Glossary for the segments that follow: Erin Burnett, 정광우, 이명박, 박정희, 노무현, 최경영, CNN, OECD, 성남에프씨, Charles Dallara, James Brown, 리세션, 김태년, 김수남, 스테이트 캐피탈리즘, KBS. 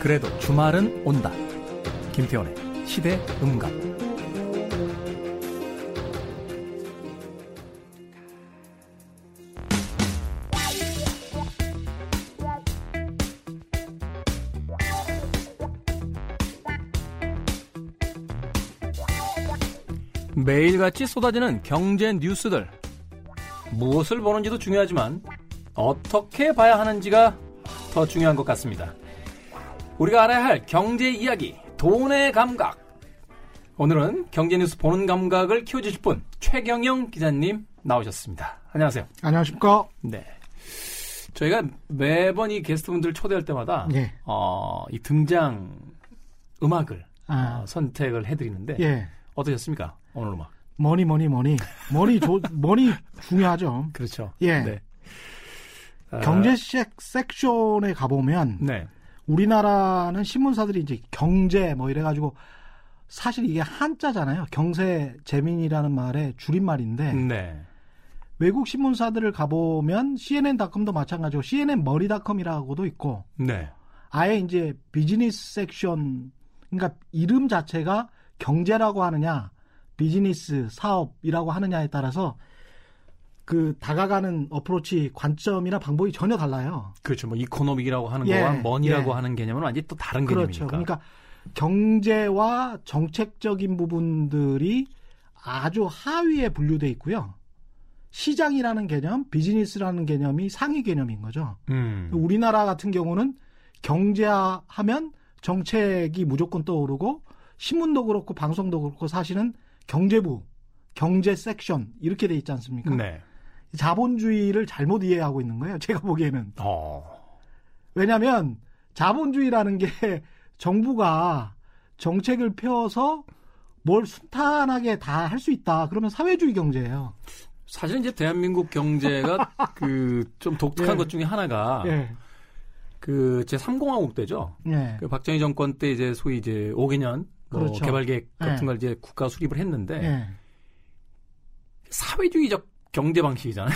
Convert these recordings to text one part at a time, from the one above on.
그래도 주말은 온다. 김태원의 시대 음감. 매일같이 쏟아지는 경제 뉴스들. 무엇을 보는지도 중요하지만 어떻게 봐야 하는지가 더 중요한 것 같습니다. 우리가 알아야 할 경제 이야기, 돈의 감각. 오늘은 경제 뉴스 보는 감각을 키워주실 분 최경영 기자님 나오셨습니다. 안녕하세요. 안녕하십니까? 네. 저희가 매번 이 게스트분들 초대할 때마다 예. 이 등장 음악을 선택을 해드리는데 예. 어떠셨습니까? 오늘 음악. 머니 중요하죠. 그렇죠. 예. 네. 경제 섹션에 가보면 네. 우리나라는 신문사들이 이제 경제 뭐 이래가지고 사실 이게 한자잖아요. 경제재민이라는 말의 줄임말인데 네. 외국 신문사들을 가보면 CNN.com도 마찬가지고 CNN 머리닷컴이라고도 있고 네. 아예 이제 비즈니스 섹션 그러니까 이름 자체가 경제라고 하느냐 비즈니스 사업이라고 하느냐에 따라서 그 다가가는 어프로치 관점이나 방법이 전혀 달라요. 그렇죠. 뭐 이코노믹이라고 하는 예, 거와 머니라고 예. 하는 개념은 완전히 또 다른 개념이니까. 그렇죠. 그러니까 경제와 정책적인 부분들이 아주 하위에 분류돼 있고요. 시장이라는 개념, 비즈니스라는 개념이 상위 개념인 거죠. 우리나라 같은 경우는 경제하면 정책이 무조건 떠오르고 신문도 그렇고 방송도 그렇고 사실은 경제부, 경제 섹션 이렇게 돼 있지 않습니까? 네. 자본주의를 잘못 이해하고 있는 거예요. 제가 보기에는. 왜냐하면 자본주의라는 게 정부가 정책을 펴서 뭘 순탄하게 다 할 수 있다. 그러면 사회주의 경제예요. 사실은 이제 대한민국 경제가 그 좀 독특한 예. 것 중에 하나가 예. 그 제3공화국 때죠. 예. 그 박정희 정권 때 이제 소위 이제 5개년 뭐 그렇죠. 개발계획 같은 예. 걸 이제 국가 수립을 했는데 예. 사회주의적 경제 방식이잖아요.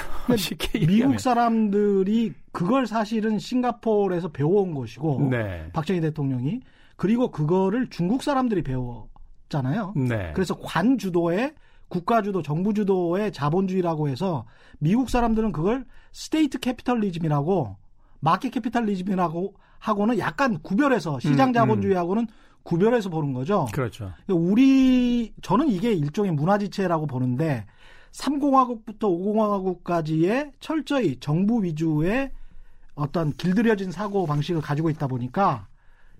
미국 사람들이 그걸 사실은 싱가포르에서 배워온 것이고 네. 박정희 대통령이 그리고 그거를 중국 사람들이 배웠잖아요. 네. 그래서 관주도의 국가주도, 정부주도의 자본주의라고 해서 미국 사람들은 그걸 스테이트 캐피털리즘이라고 마켓 캐피탈리즘이라고 하고는 약간 구별해서 시장 자본주의하고는 구별해서 보는 거죠. 그렇죠. 저는 이게 일종의 문화지체라고 보는데 3공화국부터 5공화국까지의 철저히 정부 위주의 어떤 길들여진 사고 방식을 가지고 있다 보니까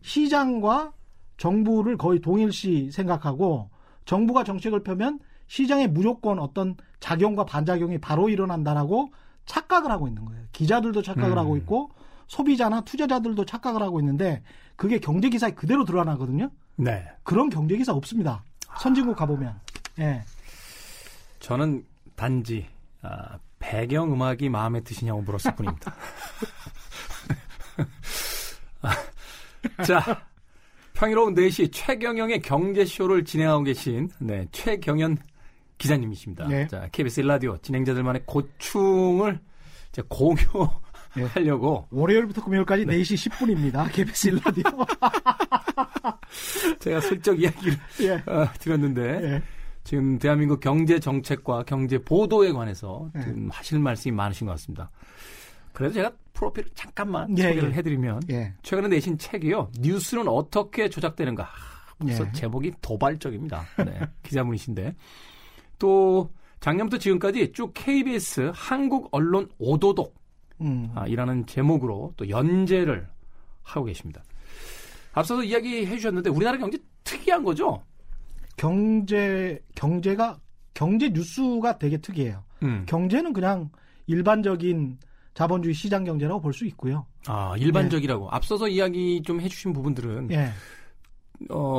시장과 정부를 거의 동일시 생각하고 정부가 정책을 펴면 시장에 무조건 어떤 작용과 반작용이 바로 일어난다라고 착각을 하고 있는 거예요. 기자들도 착각을 하고 있고 소비자나 투자자들도 착각을 하고 있는데 그게 경제기사에 그대로 드러나거든요. 네. 그런 경제기사 없습니다. 선진국 가보면. 예. 저는 단지 배경음악이 마음에 드시냐고 물었을 뿐입니다. 자, 평일오후 4시 최경영의 경제쇼를 진행하고 계신 네, 최경연 기자님이십니다. 네. 자, KBS 1라디오 진행자들만의 고충을 이제 공유하려고 네. 월요일부터 금요일까지 네. 4시 10분입니다. KBS 1라디오. 제가 슬쩍 이야기를 예. 드렸는데 예. 지금 대한민국 경제 정책과 경제 보도에 관해서 지금 하실 말씀이 많으신 것 같습니다. 그래서 제가 프로필을 잠깐만 예, 소개를 해드리면 예. 최근에 내신 책이요. 뉴스는 어떻게 조작되는가. 그래서 예. 제목이 도발적입니다. 네, 기자분이신데. 또 작년부터 지금까지 쭉 KBS 한국 언론 오도독 이라는 제목으로 또 연재를 하고 계십니다. 앞서도 이야기해 주셨는데 우리나라 경제 특이한 거죠? 경제 뉴스가 되게 특이해요. 경제는 그냥 일반적인 자본주의 시장 경제라고 볼 수 있고요. 아, 일반적이라고. 네. 앞서서 이야기 좀 해주신 부분들은 네.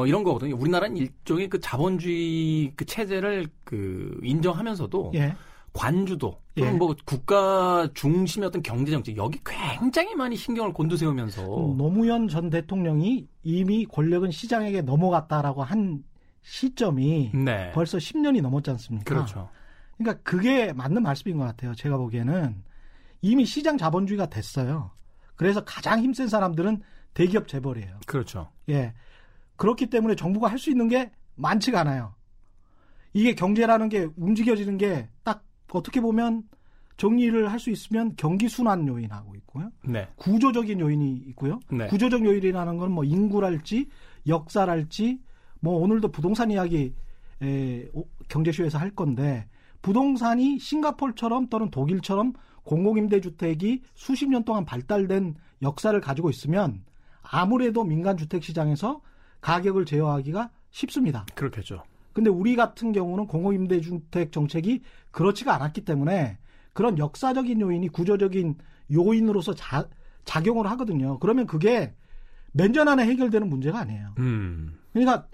이런 거거든요. 우리나라는 일종의 그 자본주의 그 체제를 그 인정하면서도 예. 관주도, 예. 뭐 국가 중심의 어떤 경제 정책 여기 굉장히 많이 신경을 곤두세우면서 노무현 전 대통령이 이미 권력은 시장에게 넘어갔다라고 한 시점이 네. 벌써 10년이 넘었지 않습니까? 그렇죠. 그러니까 그게 맞는 말씀인 것 같아요. 제가 보기에는 이미 시장 자본주의가 됐어요. 그래서 가장 힘센 사람들은 대기업 재벌이에요. 그렇죠. 예. 그렇기 때문에 정부가 할 수 있는 게 많지가 않아요. 이게 경제라는 게 움직여지는 게 딱 어떻게 보면 정리를 할 수 있으면 경기 순환 요인하고 있고요. 네. 구조적인 요인이 있고요. 네. 구조적 요인이라는 건 뭐 인구랄지 역사랄지 뭐 오늘도 부동산 이야기 경제쇼에서 할 건데 부동산이 싱가포르처럼 또는 독일처럼 공공임대주택이 수십 년 동안 발달된 역사를 가지고 있으면 아무래도 민간주택시장에서 가격을 제어하기가 쉽습니다. 그렇겠죠. 근데 우리 같은 경우는 공공임대주택 정책이 그렇지가 않았기 때문에 그런 역사적인 요인이 구조적인 요인으로서 작용을 하거든요. 그러면 그게 몇 년 안에 해결되는 문제가 아니에요. 그러니까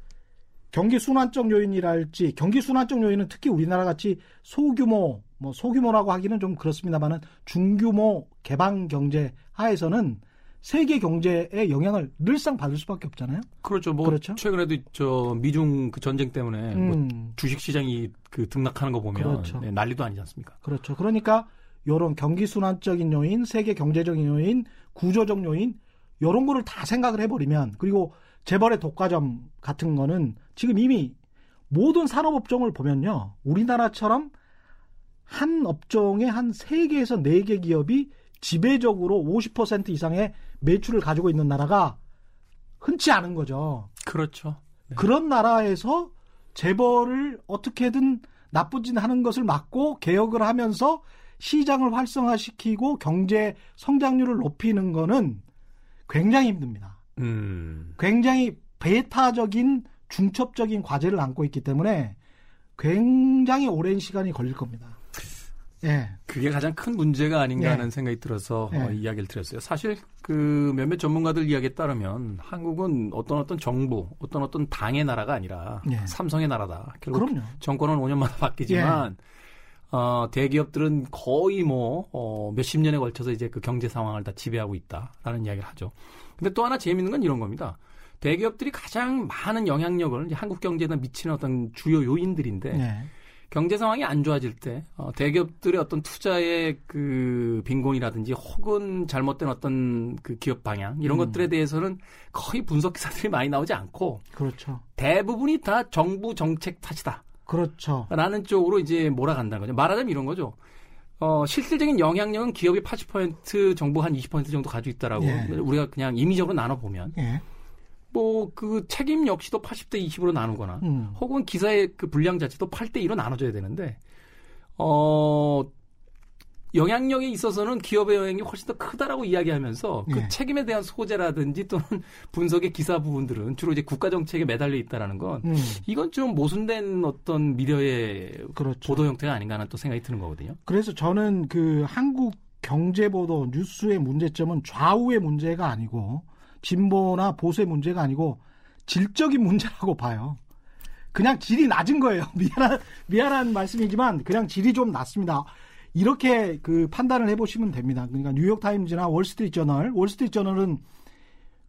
경기순환적 요인이랄지 경기순환적 요인은 특히 우리나라같이 소규모, 뭐 소규모라고 하기는 좀 그렇습니다만은 중규모 개방경제 하에서는 세계 경제에 영향을 늘상 받을 수밖에 없잖아요. 그렇죠. 뭐 그렇죠? 최근에도 저 미중 그 전쟁 때문에 뭐 주식시장이 그 등락하는 거 보면 그렇죠. 네, 난리도 아니지 않습니까? 그렇죠. 그러니까 이런 경기순환적인 요인, 세계 경제적인 요인, 구조적 요인 이런 거를 다 생각을 해버리면 그리고 재벌의 독과점 같은 거는 지금 이미 모든 산업업종을 보면요. 우리나라처럼 한 업종에 한 3개에서 4개 기업이 지배적으로 50% 이상의 매출을 가지고 있는 나라가 흔치 않은 거죠. 그렇죠. 네. 그런 나라에서 재벌을 어떻게든 나쁜 짓 하는 것을 막고 개혁을 하면서 시장을 활성화시키고 경제 성장률을 높이는 거는 굉장히 힘듭니다. 굉장히 배타적인 중첩적인 과제를 안고 있기 때문에 굉장히 오랜 시간이 걸릴 겁니다. 예. 그게 가장 큰 문제가 아닌가 하는 생각이 들어서 이야기를 드렸어요. 사실 그 몇몇 전문가들 이야기에 따르면 한국은 어떤 정부, 어떤 당의 나라가 아니라 삼성의 나라다. 결국 그럼요. 정권은 5년마다 바뀌지만 대기업들은 거의 뭐 몇십 년에 걸쳐서 이제 그 경제 상황을 다 지배하고 있다라는 이야기를 하죠. 근데 또 하나 재미있는 건 이런 겁니다. 대기업들이 가장 많은 영향력을 이제 한국 경제에 미치는 어떤 주요 요인들인데 경제 상황이 안 좋아질 때 대기업들의 어떤 투자의 그 빈곤이라든지 혹은 잘못된 어떤 그 기업 방향 이런 것들에 대해서는 거의 분석 기사들이 많이 나오지 않고 그렇죠. 대부분이 다 정부 정책 탓이다. 그렇죠. 라는 쪽으로 이제 몰아간다는 거죠. 말하자면 이런 거죠. 실질적인 영향력은 기업이 80% 정부 한 20% 정도 가지고 있다라고 우리가 그냥 임의적으로 나눠보면 뭐 그 책임 역시도 80대 20으로 나누거나 혹은 기사의 그 분량 자체도 8대 2로 나눠줘야 되는데 영향력에 있어서는 기업의 영향이 훨씬 더 크다라고 이야기하면서 그 책임에 대한 소재라든지 또는 분석의 기사 부분들은 주로 이제 국가 정책에 매달려 있다라는 건 이건 좀 모순된 어떤 미디어의 그렇죠. 보도 형태가 아닌가 하는 또 생각이 드는 거거든요. 그래서 저는 그 한국 경제 보도 뉴스의 문제점은 좌우의 문제가 아니고 진보나 보수의 문제가 아니고 질적인 문제라고 봐요. 그냥 질이 낮은 거예요. 미안한 말씀이지만 그냥 질이 좀 낮습니다. 이렇게 그 판단을 해보시면 됩니다. 그러니까 뉴욕타임즈나 월스트리트저널은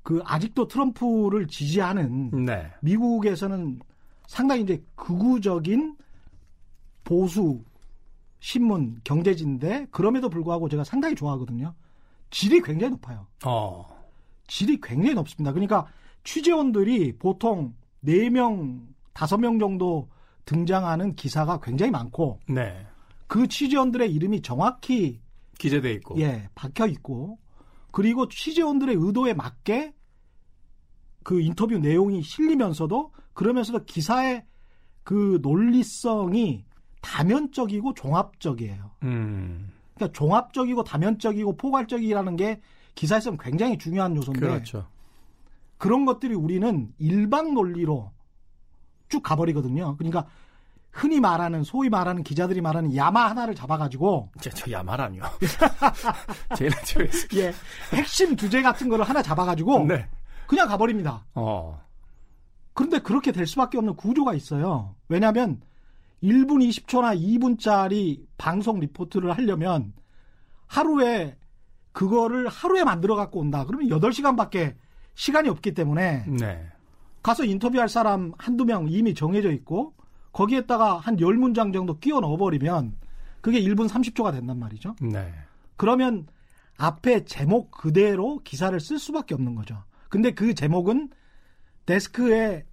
그 아직도 트럼프를 지지하는 미국에서는 상당히 이제 극우적인 보수 신문 경제지인데 그럼에도 불구하고 제가 상당히 좋아하거든요. 질이 굉장히 높아요. 질이 굉장히 높습니다. 그러니까 취재원들이 보통 4명, 5명 정도 등장하는 기사가 굉장히 많고 그 취재원들의 이름이 정확히 기재되어 있고 박혀 있고 그리고 취재원들의 의도에 맞게 그 인터뷰 내용이 실리면서도 그러면서도 기사의 그 논리성이 다면적이고 종합적이에요. 그러니까 종합적이고 다면적이고 포괄적이라는 게 기사에서는 굉장히 중요한 요소인데 그렇죠. 그런 것들이 우리는 일방 논리로 쭉 가버리거든요. 그러니까 흔히 말하는 소위 말하는 기자들이 말하는 야마 하나를 잡아가지고 저 야마라뇨. 핵심 주제 같은 거를 하나 잡아가지고 그냥 가버립니다. 그런데 그렇게 될 수밖에 없는 구조가 있어요. 왜냐하면 1분 20초나 2분짜리 방송 리포트를 하려면 하루에 만들어 갖고 온다. 그러면 8시간밖에 시간이 없기 때문에 가서 인터뷰할 사람 한두 명 이미 정해져 있고 거기에다가 한 10문장 정도 끼워 넣어버리면 그게 1분 30초가 된단 말이죠. 그러면 앞에 제목 그대로 기사를 쓸 수밖에 없는 거죠. 근데 그 제목은 데스크의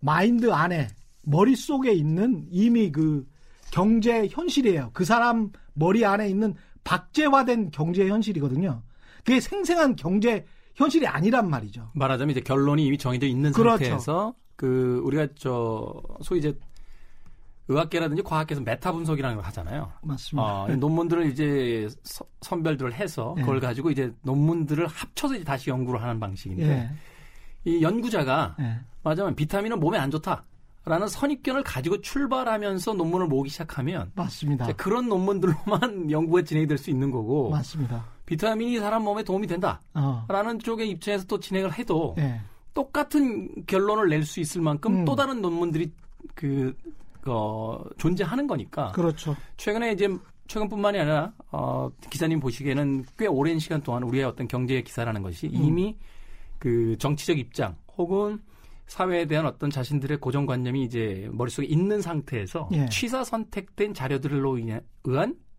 마인드 안에, 머릿속에 있는 이미 그 경제 현실이에요. 그 사람 머리 안에 있는 박제화된 경제 현실이거든요. 그게 생생한 경제 현실이 아니란 말이죠. 말하자면 이제 결론이 이미 정해져 있는, 그렇죠, 상태에서 그 우리가 저 소위 이제 의학계라든지 과학계에서 메타 분석이라는 걸 하잖아요. 맞습니다. 논문들을 이제 선별들을 해서 그걸 가지고 이제 논문들을 합쳐서 이제 다시 연구를 하는 방식인데, 이 연구자가 맞아요, 비타민은 몸에 안 좋다라는 선입견을 가지고 출발하면서 논문을 모으기 시작하면, 맞습니다, 그런 논문들로만 연구가 진행이 될 수 있는 거고, 맞습니다, 비타민이 사람 몸에 도움이 된다라는 쪽의 입장에서 또 진행을 해도 똑같은 결론을 낼 수 있을 만큼 또 다른 논문들이 존재하는 거니까. 그렇죠. 최근에 이제 최근뿐만이 아니라 기자님 보시기에는 꽤 오랜 시간 동안 우리의 어떤 경제 기사라는 것이 이미 그 정치적 입장 혹은 사회에 대한 어떤 자신들의 고정관념이 이제 머릿속에 있는 상태에서 취사 선택된 자료들로 의한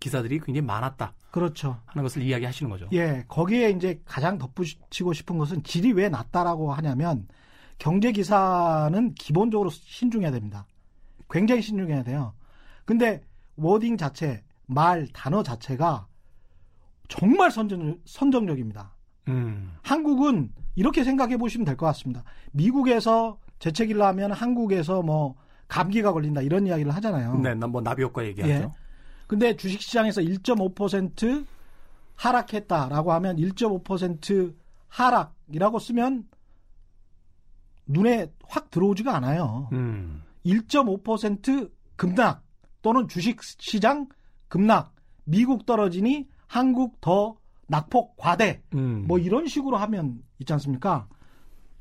기사들이 굉장히 많았다. 그렇죠. 하는 것을 이야기하시는 거죠. 예, 거기에 이제 가장 덧붙이고 싶은 것은 질이 왜 낮다라고 하냐면 경제 기사는 기본적으로 신중해야 됩니다. 굉장히 신중해야 돼요. 근데 워딩 자체, 말, 단어 자체가 정말 선정적입니다. 한국은 이렇게 생각해 보시면 될 것 같습니다. 미국에서 재채기를 하면 한국에서 뭐 감기가 걸린다 이런 이야기를 하잖아요. 네, 뭐 나비 효과 얘기하죠. 예. 근데 주식시장에서 1.5% 하락했다라고 하면 1.5% 하락이라고 쓰면 눈에 확 들어오지가 않아요. 1.5% 급락 또는 주식시장 급락, 미국 떨어지니 한국 더 낙폭 과대, 뭐 이런 식으로 하면 있지 않습니까?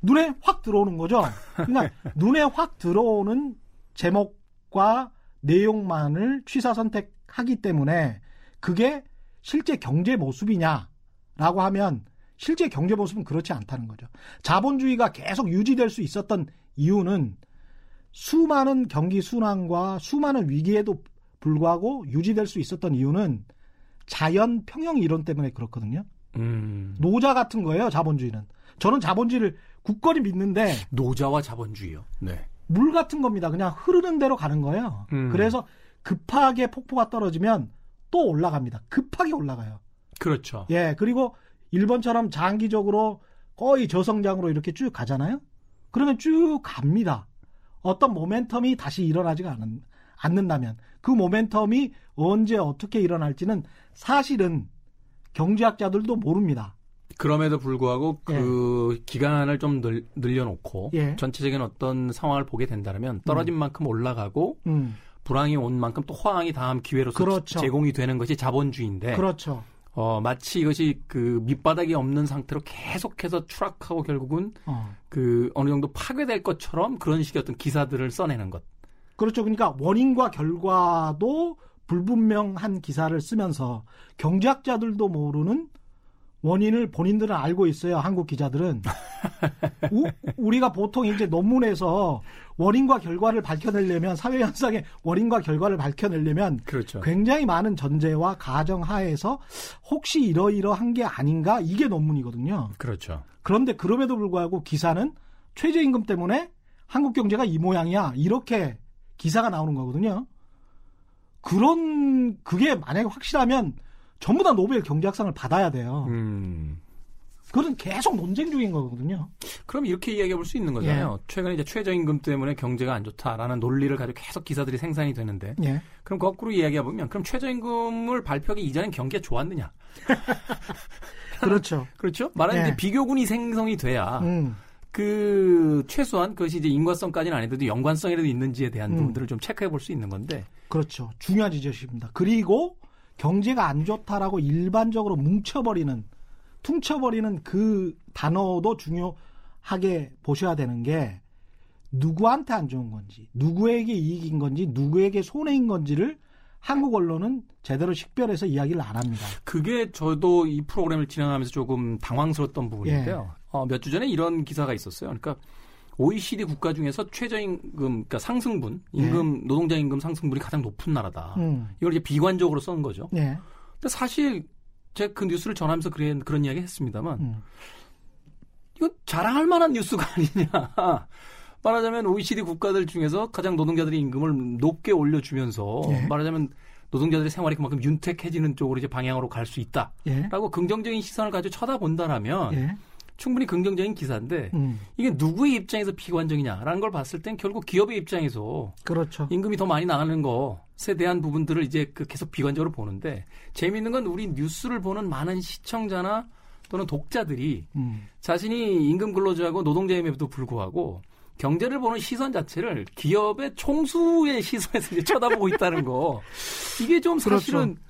눈에 확 들어오는 거죠. 그러니까 눈에 확 들어오는 제목과 내용만을 취사선택하기 때문에 그게 실제 경제 모습이냐라고 하면 실제 경제 모습은 그렇지 않다는 거죠. 자본주의가 계속 유지될 수 있었던 이유는 수많은 경기 순환과 수많은 위기에도 불구하고 유지될 수 있었던 이유는 자연 평형 이론 때문에 그렇거든요. 노자 같은 거예요, 자본주의는. 저는 자본주의를 굳건히 믿는데. 노자와 자본주의요. 네. 물 같은 겁니다. 그냥 흐르는 대로 가는 거예요. 그래서 급하게 폭포가 떨어지면 또 올라갑니다. 급하게 올라가요. 그렇죠. 예, 그리고 일본처럼 장기적으로 거의 저성장으로 이렇게 쭉 가잖아요. 그러면 쭉 갑니다. 어떤 모멘텀이 다시 일어나지가 않는다면 그 모멘텀이 언제 어떻게 일어날지는 사실은 경제학자들도 모릅니다. 그럼에도 불구하고 그 기간을 좀 늘려놓고 전체적인 어떤 상황을 보게 된다면 떨어진 만큼 올라가고 불황이 온 만큼 또 호황이 다음 기회로서, 그렇죠, 제공이 되는 것이 자본주의인데, 그렇죠, 마치 이것이 그 밑바닥이 없는 상태로 계속해서 추락하고 결국은 그 어느 정도 파괴될 것처럼 그런 식의 어떤 기사들을 써내는 것. 그렇죠. 그러니까 원인과 결과도 불분명한 기사를 쓰면서 경제학자들도 모르는 원인을 본인들은 알고 있어요. 한국 기자들은. 우리가 보통 이제 논문에서 원인과 결과를 밝혀내려면, 사회현상의 원인과 결과를 밝혀내려면, 그렇죠, 굉장히 많은 전제와 가정하에서 혹시 이러이러한 게 아닌가, 이게 논문이거든요. 그렇죠. 그런데 그럼에도 불구하고 기사는 최저임금 때문에 한국 경제가 이 모양이야, 이렇게 기사가 나오는 거거든요. 그게 만약에 확실하면 전부 다 노벨 경제학상을 받아야 돼요. 그건 계속 논쟁 중인 거거든요. 그럼 이렇게 이야기해 볼 수 있는 거잖아요. 최근에 이제 최저임금 때문에 경제가 안 좋다라는 논리를 가지고 계속 기사들이 생산이 되는데, 그럼 거꾸로 이야기해 보면 그럼 최저임금을 발표하기 이전엔 경기가 좋았느냐? 그렇죠. 그렇죠. 말하자면 이제 비교군이 생성이 돼야 그 최소한 그것이 이제 인과성까지는 아니더라도 연관성이라도 있는지에 대한 부분들을 좀 체크해 볼 수 있는 건데. 그렇죠. 중요한 지적입니다. 그리고 경제가 안 좋다라고 일반적으로 퉁쳐버리는 그 단어도 중요하게 보셔야 되는 게 누구한테 안 좋은 건지, 누구에게 이익인 건지, 누구에게 손해인 건지를 한국 언론은 제대로 식별해서 이야기를 안 합니다. 그게 저도 이 프로그램을 진행하면서 조금 당황스러웠던 부분인데요. 몇 주 전에 이런 기사가 있었어요. 그러니까 OECD 국가 중에서 최저임금, 그러니까 상승분, 임금, 노동자 임금 상승분이 가장 높은 나라다. 이걸 이제 비관적으로 쓴 거죠. 근데 사실 제가 그 뉴스를 전하면서 그런 이야기 했습니다만, 자랑할 만한 뉴스가 아니냐. 말하자면 OECD 국가들 중에서 가장 노동자들의 임금을 높게 올려주면서 예. 말하자면 노동자들의 생활이 그만큼 윤택해지는 쪽으로 이제 방향으로 갈 수 있다라고 예. 긍정적인 시선을 가지고 쳐다본다라면 예. 충분히 긍정적인 기사인데 이게 누구의 입장에서 비관적이냐라는 걸 봤을 땐 결국 기업의 입장에서 그렇죠. 임금이 더 많이 나가는 것에 대한 부분들을 이제 계속 비관적으로 보는데 재미있는 건 우리 뉴스를 보는 많은 시청자나 또는 독자들이 자신이 임금 근로자하고 노동자임에도 불구하고 경제를 보는 시선 자체를 기업의 총수의 시선에서 이제 쳐다보고 있다는 거. 이게 좀 사실은 그렇죠.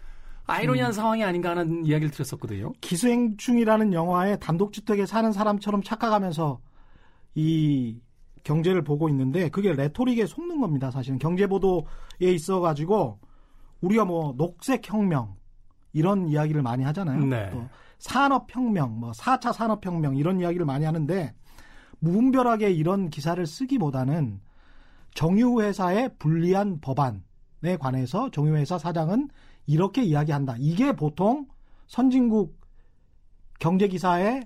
아이러니한 상황이 아닌가 하는 이야기를 드렸었거든요. 기생충이라는 영화에 단독주택에 사는 사람처럼 착각하면서 이 경제를 보고 있는데 그게 레토릭에 속는 겁니다. 사실은 경제보도에 있어가지고 우리가 뭐 녹색혁명 이런 이야기를 많이 하잖아요. 네. 또 산업혁명, 뭐 4차 산업혁명 이런 이야기를 많이 하는데 무분별하게 이런 기사를 쓰기보다는 정유회사의 불리한 법안에 관해서 정유회사 사장은 이렇게 이야기한다. 이게 보통 선진국 경제기사의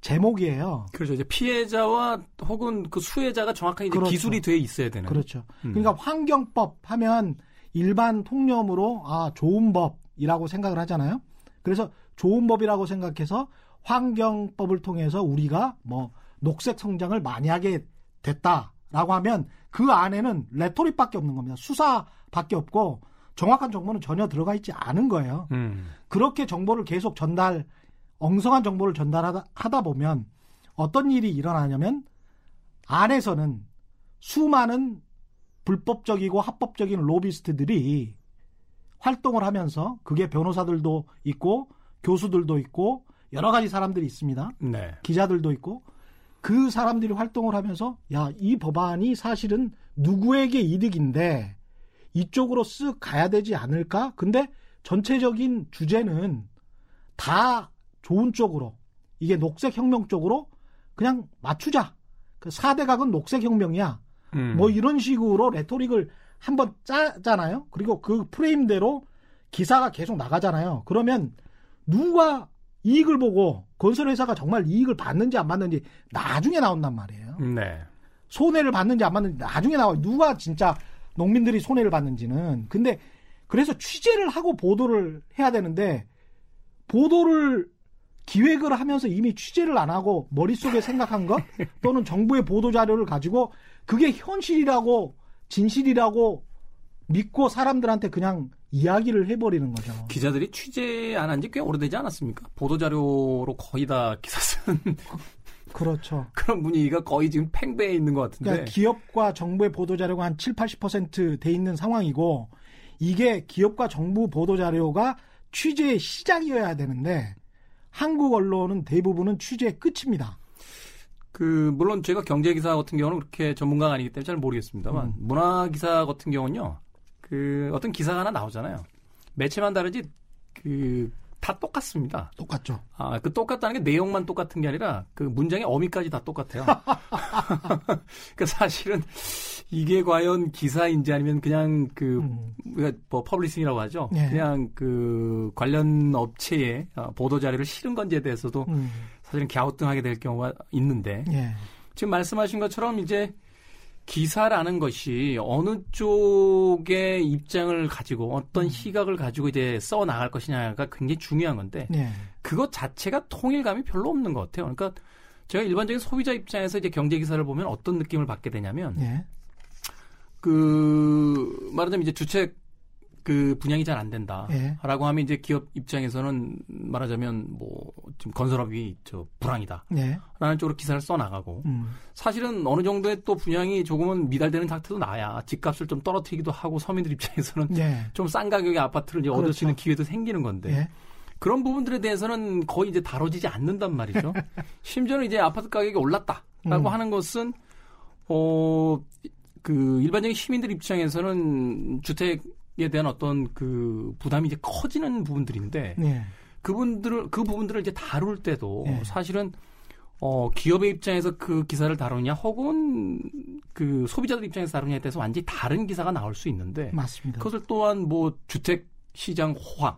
제목이에요. 그렇죠. 이제 피해자와 혹은 그 수혜자가 정확하게 이제 그렇죠. 기술이 돼 있어야 되는. 그렇죠. 그러니까 환경법 하면 일반 통념으로 아, 좋은 법이라고 생각을 하잖아요. 그래서 좋은 법이라고 생각해서 환경법을 통해서 우리가 뭐 녹색 성장을 많이 하게 됐다라고 하면 그 안에는 레토릭밖에 없는 겁니다. 수사밖에 없고 정확한 정보는 전혀 들어가 있지 않은 거예요. 그렇게 정보를 계속 엉성한 정보를 전달하다 보면 어떤 일이 일어나냐면 안에서는 수많은 불법적이고 합법적인 로비스트들이 활동을 하면서 그게 변호사들도 있고 교수들도 있고 여러 가지 사람들이 있습니다. 네. 기자들도 있고 그 사람들이 활동을 하면서 야, 이 법안이 사실은 누구에게 이득인데 이쪽으로 쓱 가야 되지 않을까? 근데 전체적인 주제는 다 좋은 쪽으로 이게 녹색혁명 쪽으로 그냥 맞추자. 그 4대각은 녹색혁명이야. 뭐 이런 식으로 레토릭을 한번 짜잖아요. 그리고 그 프레임대로 기사가 계속 나가잖아요. 그러면 누가 이익을 보고 건설회사가 정말 이익을 받는지 안 받는지 나중에 나온단 말이에요. 네. 손해를 받는지 안 받는지 나중에 나와요. 누가 진짜 농민들이 손해를 받는지는. 근데 그래서 취재를 하고 보도를 해야 되는데 보도를 기획을 하면서 이미 취재를 안 하고 머릿속에 생각한 것 또는 정부의 보도자료를 가지고 그게 현실이라고 진실이라고 믿고 사람들한테 그냥 이야기를 해버리는 거죠. 기자들이 취재 안 한 지 꽤 오래되지 않았습니까? 보도자료로 거의 다 기사 쓴. 그렇죠. 그런 분위기가 거의 지금 팽배해 있는 것 같은데. 그러니까 기업과 정부의 보도자료가 한 7, 80% 돼 있는 상황이고 이게 기업과 정부 보도자료가 취재의 시작이어야 되는데 한국 언론은 대부분은 취재의 끝입니다. 그 물론 제가 경제기사 같은 경우는 그렇게 전문가가 아니기 때문에 잘 모르겠습니다만 문화기사 같은 경우는요. 그 어떤 기사가 하나 나오잖아요. 매체만 다르지 다 똑같습니다. 똑같죠. 아, 그 똑같다는 게 내용만 똑같은 게 아니라 그 문장의 어미까지 다 똑같아요. 그러니까 사실은 이게 과연 기사인지 아니면 그냥 우리가 뭐 퍼블리싱이라고 하죠. 예. 그냥 그 관련 업체의 보도 자료를 실은 건지에 대해서도 사실은 갸우뚱하게 될 경우가 있는데 예. 지금 말씀하신 것처럼 이제 기사라는 것이 어느 쪽의 입장을 가지고 어떤 시각을 가지고 이제 써 나갈 것이냐가 굉장히 중요한 건데 네. 그것 자체가 통일감이 별로 없는 것 같아요. 그러니까 제가 일반적인 소비자 입장에서 이제 경제 기사를 보면 어떤 느낌을 받게 되냐면 네. 그 말하자면 이제 주책 그 분양이 잘 안 된다라고 네. 하면 이제 기업 입장에서는 말하자면 뭐 지금 건설업이 불황이다라는 네. 쪽으로 기사를 써 나가고 사실은 어느 정도의 또 분양이 조금은 미달되는 상태도 나야 집값을 좀 떨어뜨리기도 하고 서민들 입장에서는 네. 좀 싼 가격의 아파트를 이제 그렇죠. 얻을 수 있는 기회도 생기는 건데 네. 그런 부분들에 대해서는 거의 이제 다뤄지지 않는단 말이죠. 심지어는 이제 아파트 가격이 올랐다라고 하는 것은 그 일반적인 시민들 입장에서는 주택 에 대한 어떤 그 부담이 이제 커지는 부분들인데 네. 그 부분들을 이제 다룰 때도 네. 사실은 기업의 입장에서 그 기사를 다루냐 혹은 그 소비자들 입장에서 다루냐에 대해서 완전히 다른 기사가 나올 수 있는데 맞습니다. 그것을 또한 뭐 주택 시장 호황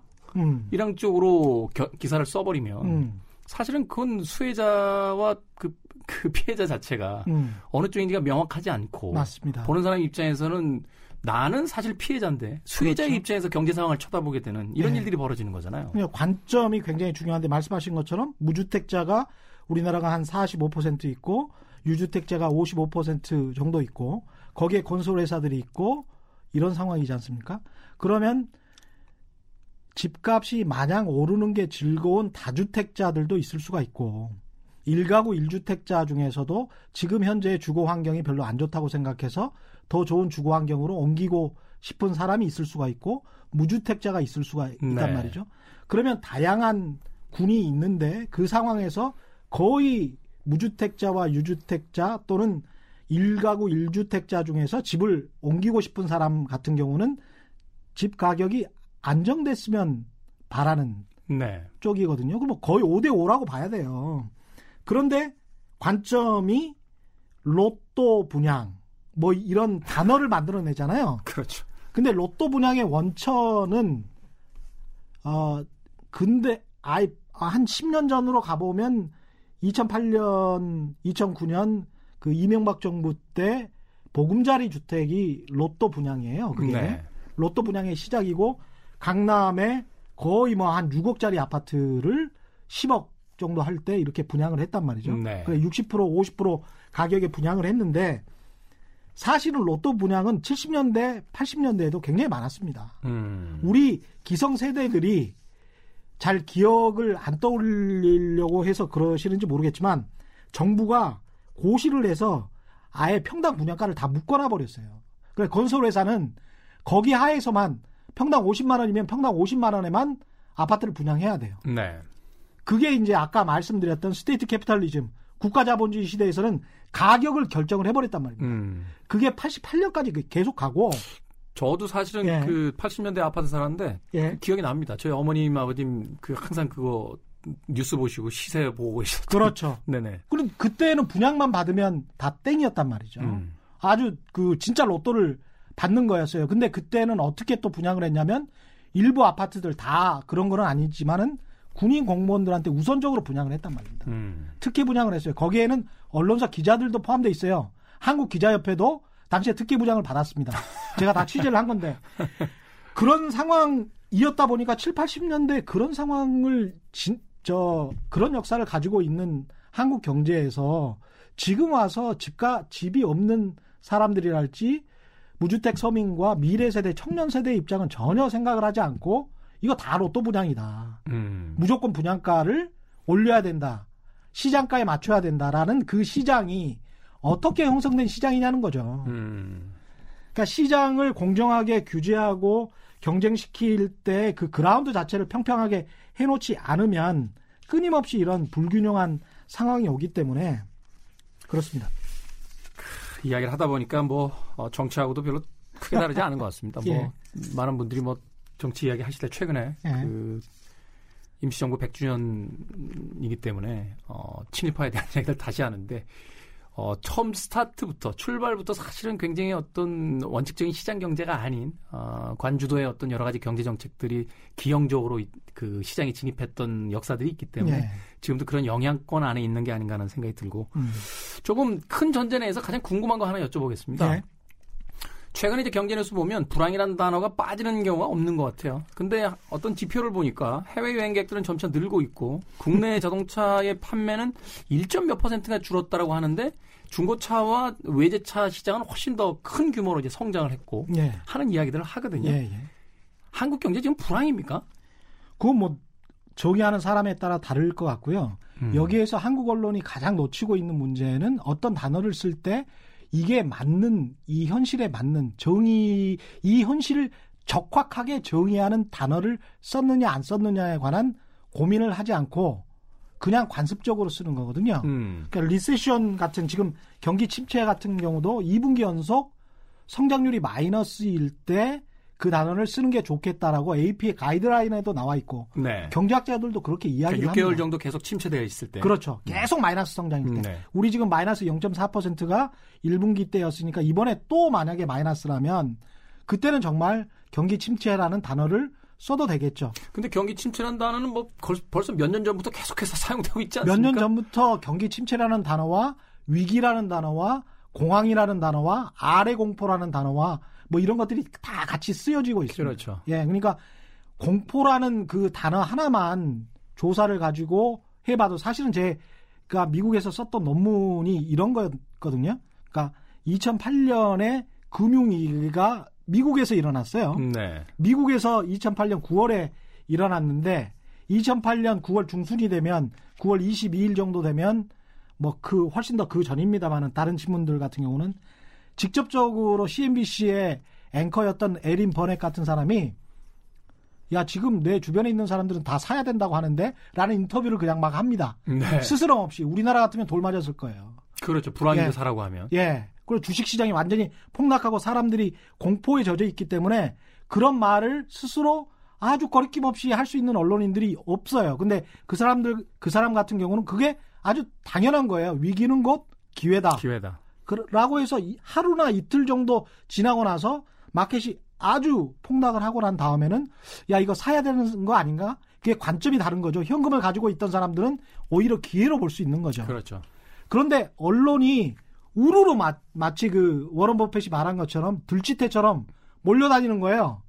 이런 쪽으로 기사를 써버리면 사실은 그건 수혜자와 그 그 피해자 자체가 어느 쪽인지가 명확하지 않고 맞습니다. 보는 사람 입장에서는 나는 사실 피해자인데 수혜자의 그렇죠. 입장에서 경제 상황을 쳐다보게 되는 이런 네. 일들이 벌어지는 거잖아요. 관점이 굉장히 중요한데 말씀하신 것처럼 무주택자가 우리나라가 한 45% 있고 유주택자가 55% 정도 있고 거기에 건설회사들이 있고 이런 상황이지 않습니까? 그러면 집값이 마냥 오르는 게 즐거운 다주택자들도 있을 수가 있고 1가구 1주택자 중에서도 지금 현재의 주거 환경이 별로 안 좋다고 생각해서 더 좋은 주거 환경으로 옮기고 싶은 사람이 있을 수가 있고 무주택자가 있을 수가 있단 네. 말이죠. 그러면 다양한 군이 있는데 그 상황에서 거의 무주택자와 유주택자 또는 1가구 1주택자 중에서 집을 옮기고 싶은 사람 같은 경우는 집 가격이 안정됐으면 바라는 네. 쪽이거든요. 그럼 거의 5대5라고 봐야 돼요. 그런데 관점이 로또 분양 뭐 이런 단어를 만들어내잖아요. 그렇죠. 근데 로또 분양의 원천은 근데 아예 한 10년 전으로 가보면 2008년, 2009년 그 이명박 정부 때 보금자리 주택이 로또 분양이에요. 그게 네. 로또 분양의 시작이고 강남에 거의 뭐 한 6억짜리 아파트를 10억 정도 할 때 이렇게 분양을 했단 말이죠. 네. 그래 60%, 50% 가격에 분양을 했는데 사실은 로또 분양은 70년대, 80년대에도 굉장히 많았습니다. 우리 기성세대들이 잘 기억을 안 떠올리려고 해서 그러시는지 모르겠지만 정부가 고시를 해서 아예 평당 분양가를 다 묶어놔 버렸어요. 그래서 건설회사는 거기 하에서만 평당 50만 원이면 평당 50만 원에만 아파트를 분양해야 돼요. 네. 그게 이제 아까 말씀드렸던 스테이트 캐피탈리즘, 국가자본주의 시대에서는 가격을 결정을 해버렸단 말입니다. 그게 88년까지 계속 가고 저도 사실은 예. 그 80년대 아파트 살았는데 예. 기억이 납니다. 저희 어머님, 아버님 그 항상 그거 뉴스 보시고 시세 보고 계셨죠. 그렇죠. 네네. 그럼 그때는 분양만 받으면 다 땡이었단 말이죠. 아주 그 진짜 로또를 받는 거였어요. 근데 그때는 어떻게 또 분양을 했냐면 일부 아파트들 다 그런 건 아니지만은 군인 공무원들한테 우선적으로 분양을 했단 말입니다. 특혜 분양을 했어요. 거기에는 언론사 기자들도 포함되어 있어요. 한국기자협회도 당시에 특혜 분양을 받았습니다. 제가 다 취재를 한 건데 그런 상황이었다 보니까 7, 80년대 그런 상황을 그런 역사를 가지고 있는 한국 경제에서 지금 와서 집이 없는 사람들이랄지 무주택 서민과 미래세대, 청년세대의 입장은 전혀 생각을 하지 않고 이거 다 로또 분양이다. 무조건 분양가를 올려야 된다. 시장가에 맞춰야 된다라는 그 시장이 어떻게 형성된 시장이냐는 거죠. 그러니까 시장을 공정하게 규제하고 경쟁시킬 때 그 그라운드 자체를 평평하게 해놓지 않으면 끊임없이 이런 불균형한 상황이 오기 때문에 그렇습니다. 이야기를 하다 보니까 뭐 정치하고도 별로 크게 다르지 않은 것 같습니다. 예. 뭐 많은 분들이 뭐 정치 이야기 하실 때 최근에 예. 그 임시정부 100주년이기 때문에 친일파에 대한 이야기를 다시 하는데 처음 스타트부터 출발부터 사실은 굉장히 어떤 원칙적인 시장 경제가 아닌 관주도의 어떤 여러 가지 경제 정책들이 기형적으로 그 시장에 진입했던 역사들이 있기 때문에 네. 지금도 그런 영향권 안에 있는 게 아닌가 하는 생각이 들고 조금 큰 전제 내에서 가장 궁금한 거 하나 여쭤보겠습니다. 네. 최근에 이제 경제뉴스 보면 불황이라는 단어가 빠지는 경우가 없는 것 같아요. 근데 어떤 지표를 보니까 해외 여행객들은 점차 늘고 있고 국내 자동차의 판매는 1.몇 퍼센트가 줄었다라고 하는데 중고차와 외제차 시장은 훨씬 더 큰 규모로 이제 성장을 했고 예. 하는 이야기들을 하거든요. 예, 예. 한국 경제 지금 불황입니까? 그건 뭐 정의하는 사람에 따라 다를 것 같고요. 여기에서 한국 언론이 가장 놓치고 있는 문제는 어떤 단어를 쓸 때 이게 맞는, 이 현실에 맞는 정의, 이 현실을 적확하게 정의하는 단어를 썼느냐 안 썼느냐에 관한 고민을 하지 않고 그냥 관습적으로 쓰는 거거든요. 그러니까 리세션 같은 지금 경기 침체 같은 경우도 2분기 연속 성장률이 마이너스일 때 그 단어를 쓰는 게 좋겠다라고 AP의 가이드라인에도 나와 있고 네. 경제학자들도 그렇게 이야기를 합니다. 그러니까 6개월 정도 계속 침체되어 있을 때. 그렇죠. 계속 마이너스 성장일 때. 네. 우리 지금 마이너스 0.4%가 1분기 때였으니까 이번에 또 만약에 마이너스라면 그때는 정말 경기 침체라는 단어를 써도 되겠죠. 근데 경기 침체라는 단어는 뭐 벌써 몇 년 전부터 계속해서 사용되고 있지 않습니까? 몇 년 전부터 경기 침체라는 단어와 위기라는 단어와 공황이라는 단어와 아래 공포라는 단어와 뭐 이런 것들이 다 같이 쓰여지고 있습니다. 그렇죠. 예, 그러니까 공포라는 그 단어 하나만 조사를 가지고 해봐도 사실은 제가 미국에서 썼던 논문이 이런 거였거든요. 그러니까 2008년에 금융위기가 미국에서 일어났어요. 네. 미국에서 2008년 9월에 일어났는데 2008년 9월 중순이 되면 9월 22일 정도 되면 뭐 그 훨씬 더 그 전입니다만은 다른 신문들 같은 경우는 직접적으로 CNBC의 앵커였던 에린 버넷 같은 사람이 야 지금 내 주변에 있는 사람들은 다 사야 된다고 하는데 라는 인터뷰를 그냥 막 합니다. 네. 스스럼 없이. 우리나라 같으면 돌 맞았을 거예요. 그렇죠. 불안해서 예. 사라고 하면. 예. 그리고 주식시장이 완전히 폭락하고 사람들이 공포에 젖어 있기 때문에 그런 말을 스스로 아주 거리낌 없이 할 수 있는 언론인들이 없어요. 근데 그 사람 같은 경우는 그게 아주 당연한 거예요. 위기는 곧 기회다. 기회다. 라고 해서 하루나 이틀 정도 지나고 나서 마켓이 아주 폭락을 하고 난 다음에는 야, 이거 사야 되는 거 아닌가? 그게 관점이 다른 거죠. 현금을 가지고 있던 사람들은 오히려 기회로 볼 수 있는 거죠. 그렇죠. 그런데 언론이 우르르 마치 그 워런 버핏이 말한 것처럼 들쥐떼처럼 몰려다니는 거예요.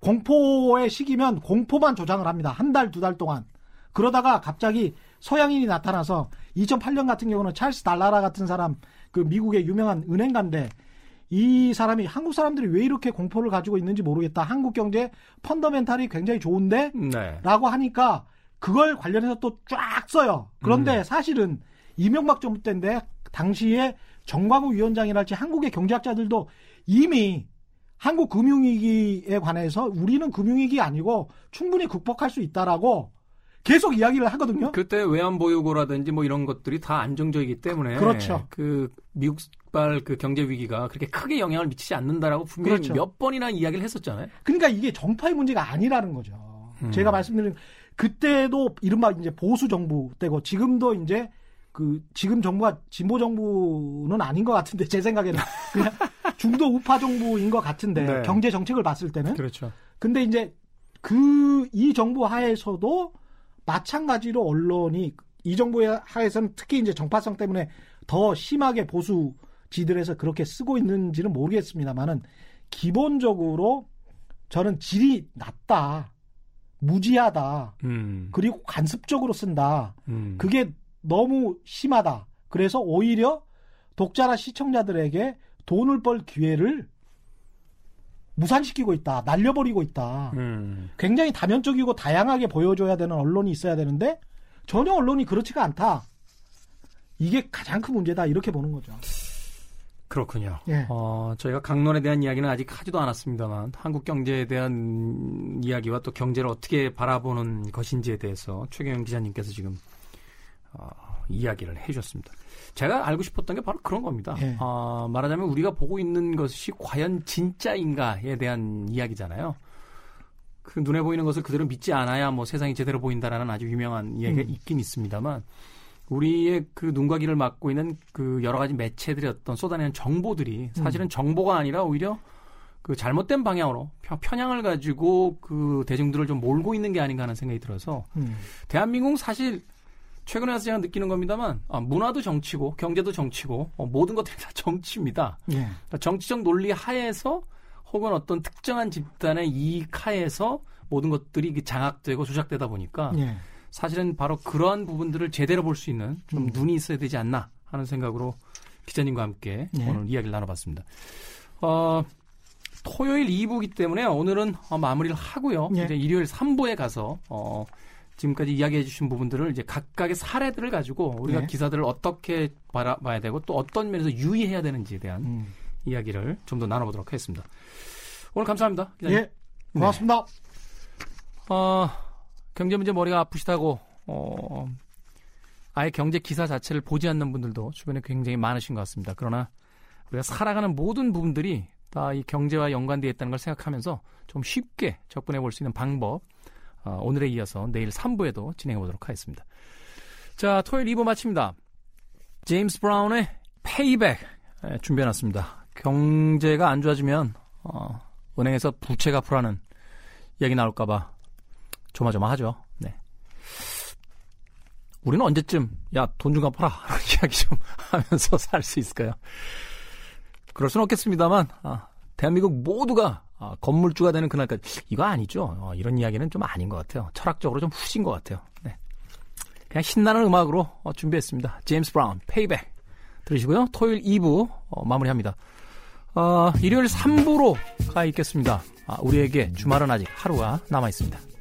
공포의 시기면 공포만 조장을 합니다. 한 달, 두 달 동안. 그러다가 갑자기 서양인이 나타나서 2008년 같은 경우는 찰스 달라라 같은 사람, 그 미국의 유명한 은행가인데 이 사람이 한국 사람들이 왜 이렇게 공포를 가지고 있는지 모르겠다. 한국 경제 펀더멘탈이 굉장히 좋은데? 네. 라고 하니까 그걸 관련해서 또 쫙 써요. 그런데 사실은 이명박 정부 때인데 당시에 정광우 위원장이랄지 한국의 경제학자들도 이미 한국 금융위기에 관해서 우리는 금융위기 아니고 충분히 극복할 수 있다라고 계속 이야기를 하거든요. 그때 외환보유고라든지 뭐 이런 것들이 다 안정적이기 때문에 그렇죠. 그 미국발 그 경제 위기가 그렇게 크게 영향을 미치지 않는다라고 분명히 그렇죠. 몇 번이나 이야기를 했었잖아요. 그러니까 이게 정파의 문제가 아니라는 거죠. 제가 말씀드린 그때도 이른바 이제 보수 정부 때고 지금도 이제 그 지금 정부가 진보 정부는 아닌 것 같은데 제 생각에는 그냥 중도 우파 정부인 것 같은데 네. 경제 정책을 봤을 때는 그렇죠. 근데 이제 이 정부 하에서도 마찬가지로 언론이 이 정부의 하에서는 특히 이제 정파성 때문에 더 심하게 보수지들에서 그렇게 쓰고 있는지는 모르겠습니다만은 기본적으로 저는 질이 낮다, 무지하다, 그리고 간습적으로 쓴다. 그게 너무 심하다. 그래서 오히려 독자나 시청자들에게 돈을 벌 기회를 무산시키고 있다. 날려버리고 있다. 굉장히 다면적이고 다양하게 보여줘야 되는 언론이 있어야 되는데 전혀 언론이 그렇지가 않다. 이게 가장 큰 문제다. 이렇게 보는 거죠. 그렇군요. 예. 저희가 강론에 대한 이야기는 아직 하지도 않았습니다만 한국 경제에 대한 이야기와 또 경제를 어떻게 바라보는 것인지에 대해서 최경영 기자님께서 지금 이야기를 해주셨습니다. 제가 알고 싶었던 게 바로 그런 겁니다. 예. 말하자면 우리가 보고 있는 것이 과연 진짜인가에 대한 이야기잖아요. 그 눈에 보이는 것을 그대로 믿지 않아야 뭐 세상이 제대로 보인다라는 아주 유명한 이야기가 있긴 있습니다만 우리의 그 눈과 귀를 막고 있는 그 여러 가지 매체들이 어떤 쏟아내는 정보들이 사실은 정보가 아니라 오히려 그 잘못된 방향으로 편향을 가지고 그 대중들을 좀 몰고 있는 게 아닌가 하는 생각이 들어서 대한민국은 사실 최근에 와서 제가 느끼는 겁니다만 문화도 정치고 경제도 정치고 모든 것들이 다 정치입니다. 예. 그러니까 정치적 논리 하에서 혹은 어떤 특정한 집단의 이익 하에서 모든 것들이 장악되고 조작되다 보니까 예. 사실은 바로 그러한 부분들을 제대로 볼 수 있는 좀 눈이 있어야 되지 않나 하는 생각으로 기자님과 함께 예. 오늘 이야기를 나눠봤습니다. 토요일 2부이기 때문에 오늘은 마무리를 하고요. 예. 이제 일요일 3부에 가서 지금까지 이야기해 주신 부분들을 이제 각각의 사례들을 가지고 우리가 네. 기사들을 어떻게 봐야 되고 또 어떤 면에서 유의해야 되는지에 대한 이야기를 좀 더 나눠보도록 하겠습니다. 오늘 감사합니다. 기자님. 예, 고맙습니다. 네. 경제 문제 머리가 아프시다고 아예 경제 기사 자체를 보지 않는 분들도 주변에 굉장히 많으신 것 같습니다. 그러나 우리가 살아가는 모든 부분들이 다 이 경제와 연관되어 있다는 걸 생각하면서 좀 쉽게 접근해 볼 수 있는 방법 오늘에 이어서 내일 3부에도 진행해보도록 하겠습니다. 자, 토요일 2부 마칩니다. 제임스 브라운의 페이백 준비해놨습니다. 경제가 안 좋아지면 은행에서 부채 갚으라는 얘기 나올까 봐 조마조마하죠. 네. 우리는 언제쯤 야, 돈 좀 갚아라 하는 이야기 좀 하면서 살 수 있을까요? 그럴 수는 없겠습니다만 대한민국 모두가 건물주가 되는 그날까지 이거 아니죠. 이런 이야기는 좀 아닌 것 같아요. 철학적으로 좀 후진 것 같아요. 네. 그냥 신나는 음악으로 준비했습니다. 제임스 브라운, 페이백 들으시고요. 토요일 2부 마무리합니다. 일요일 3부로 가 있겠습니다. 우리에게 주말은 아직 하루가 남아있습니다.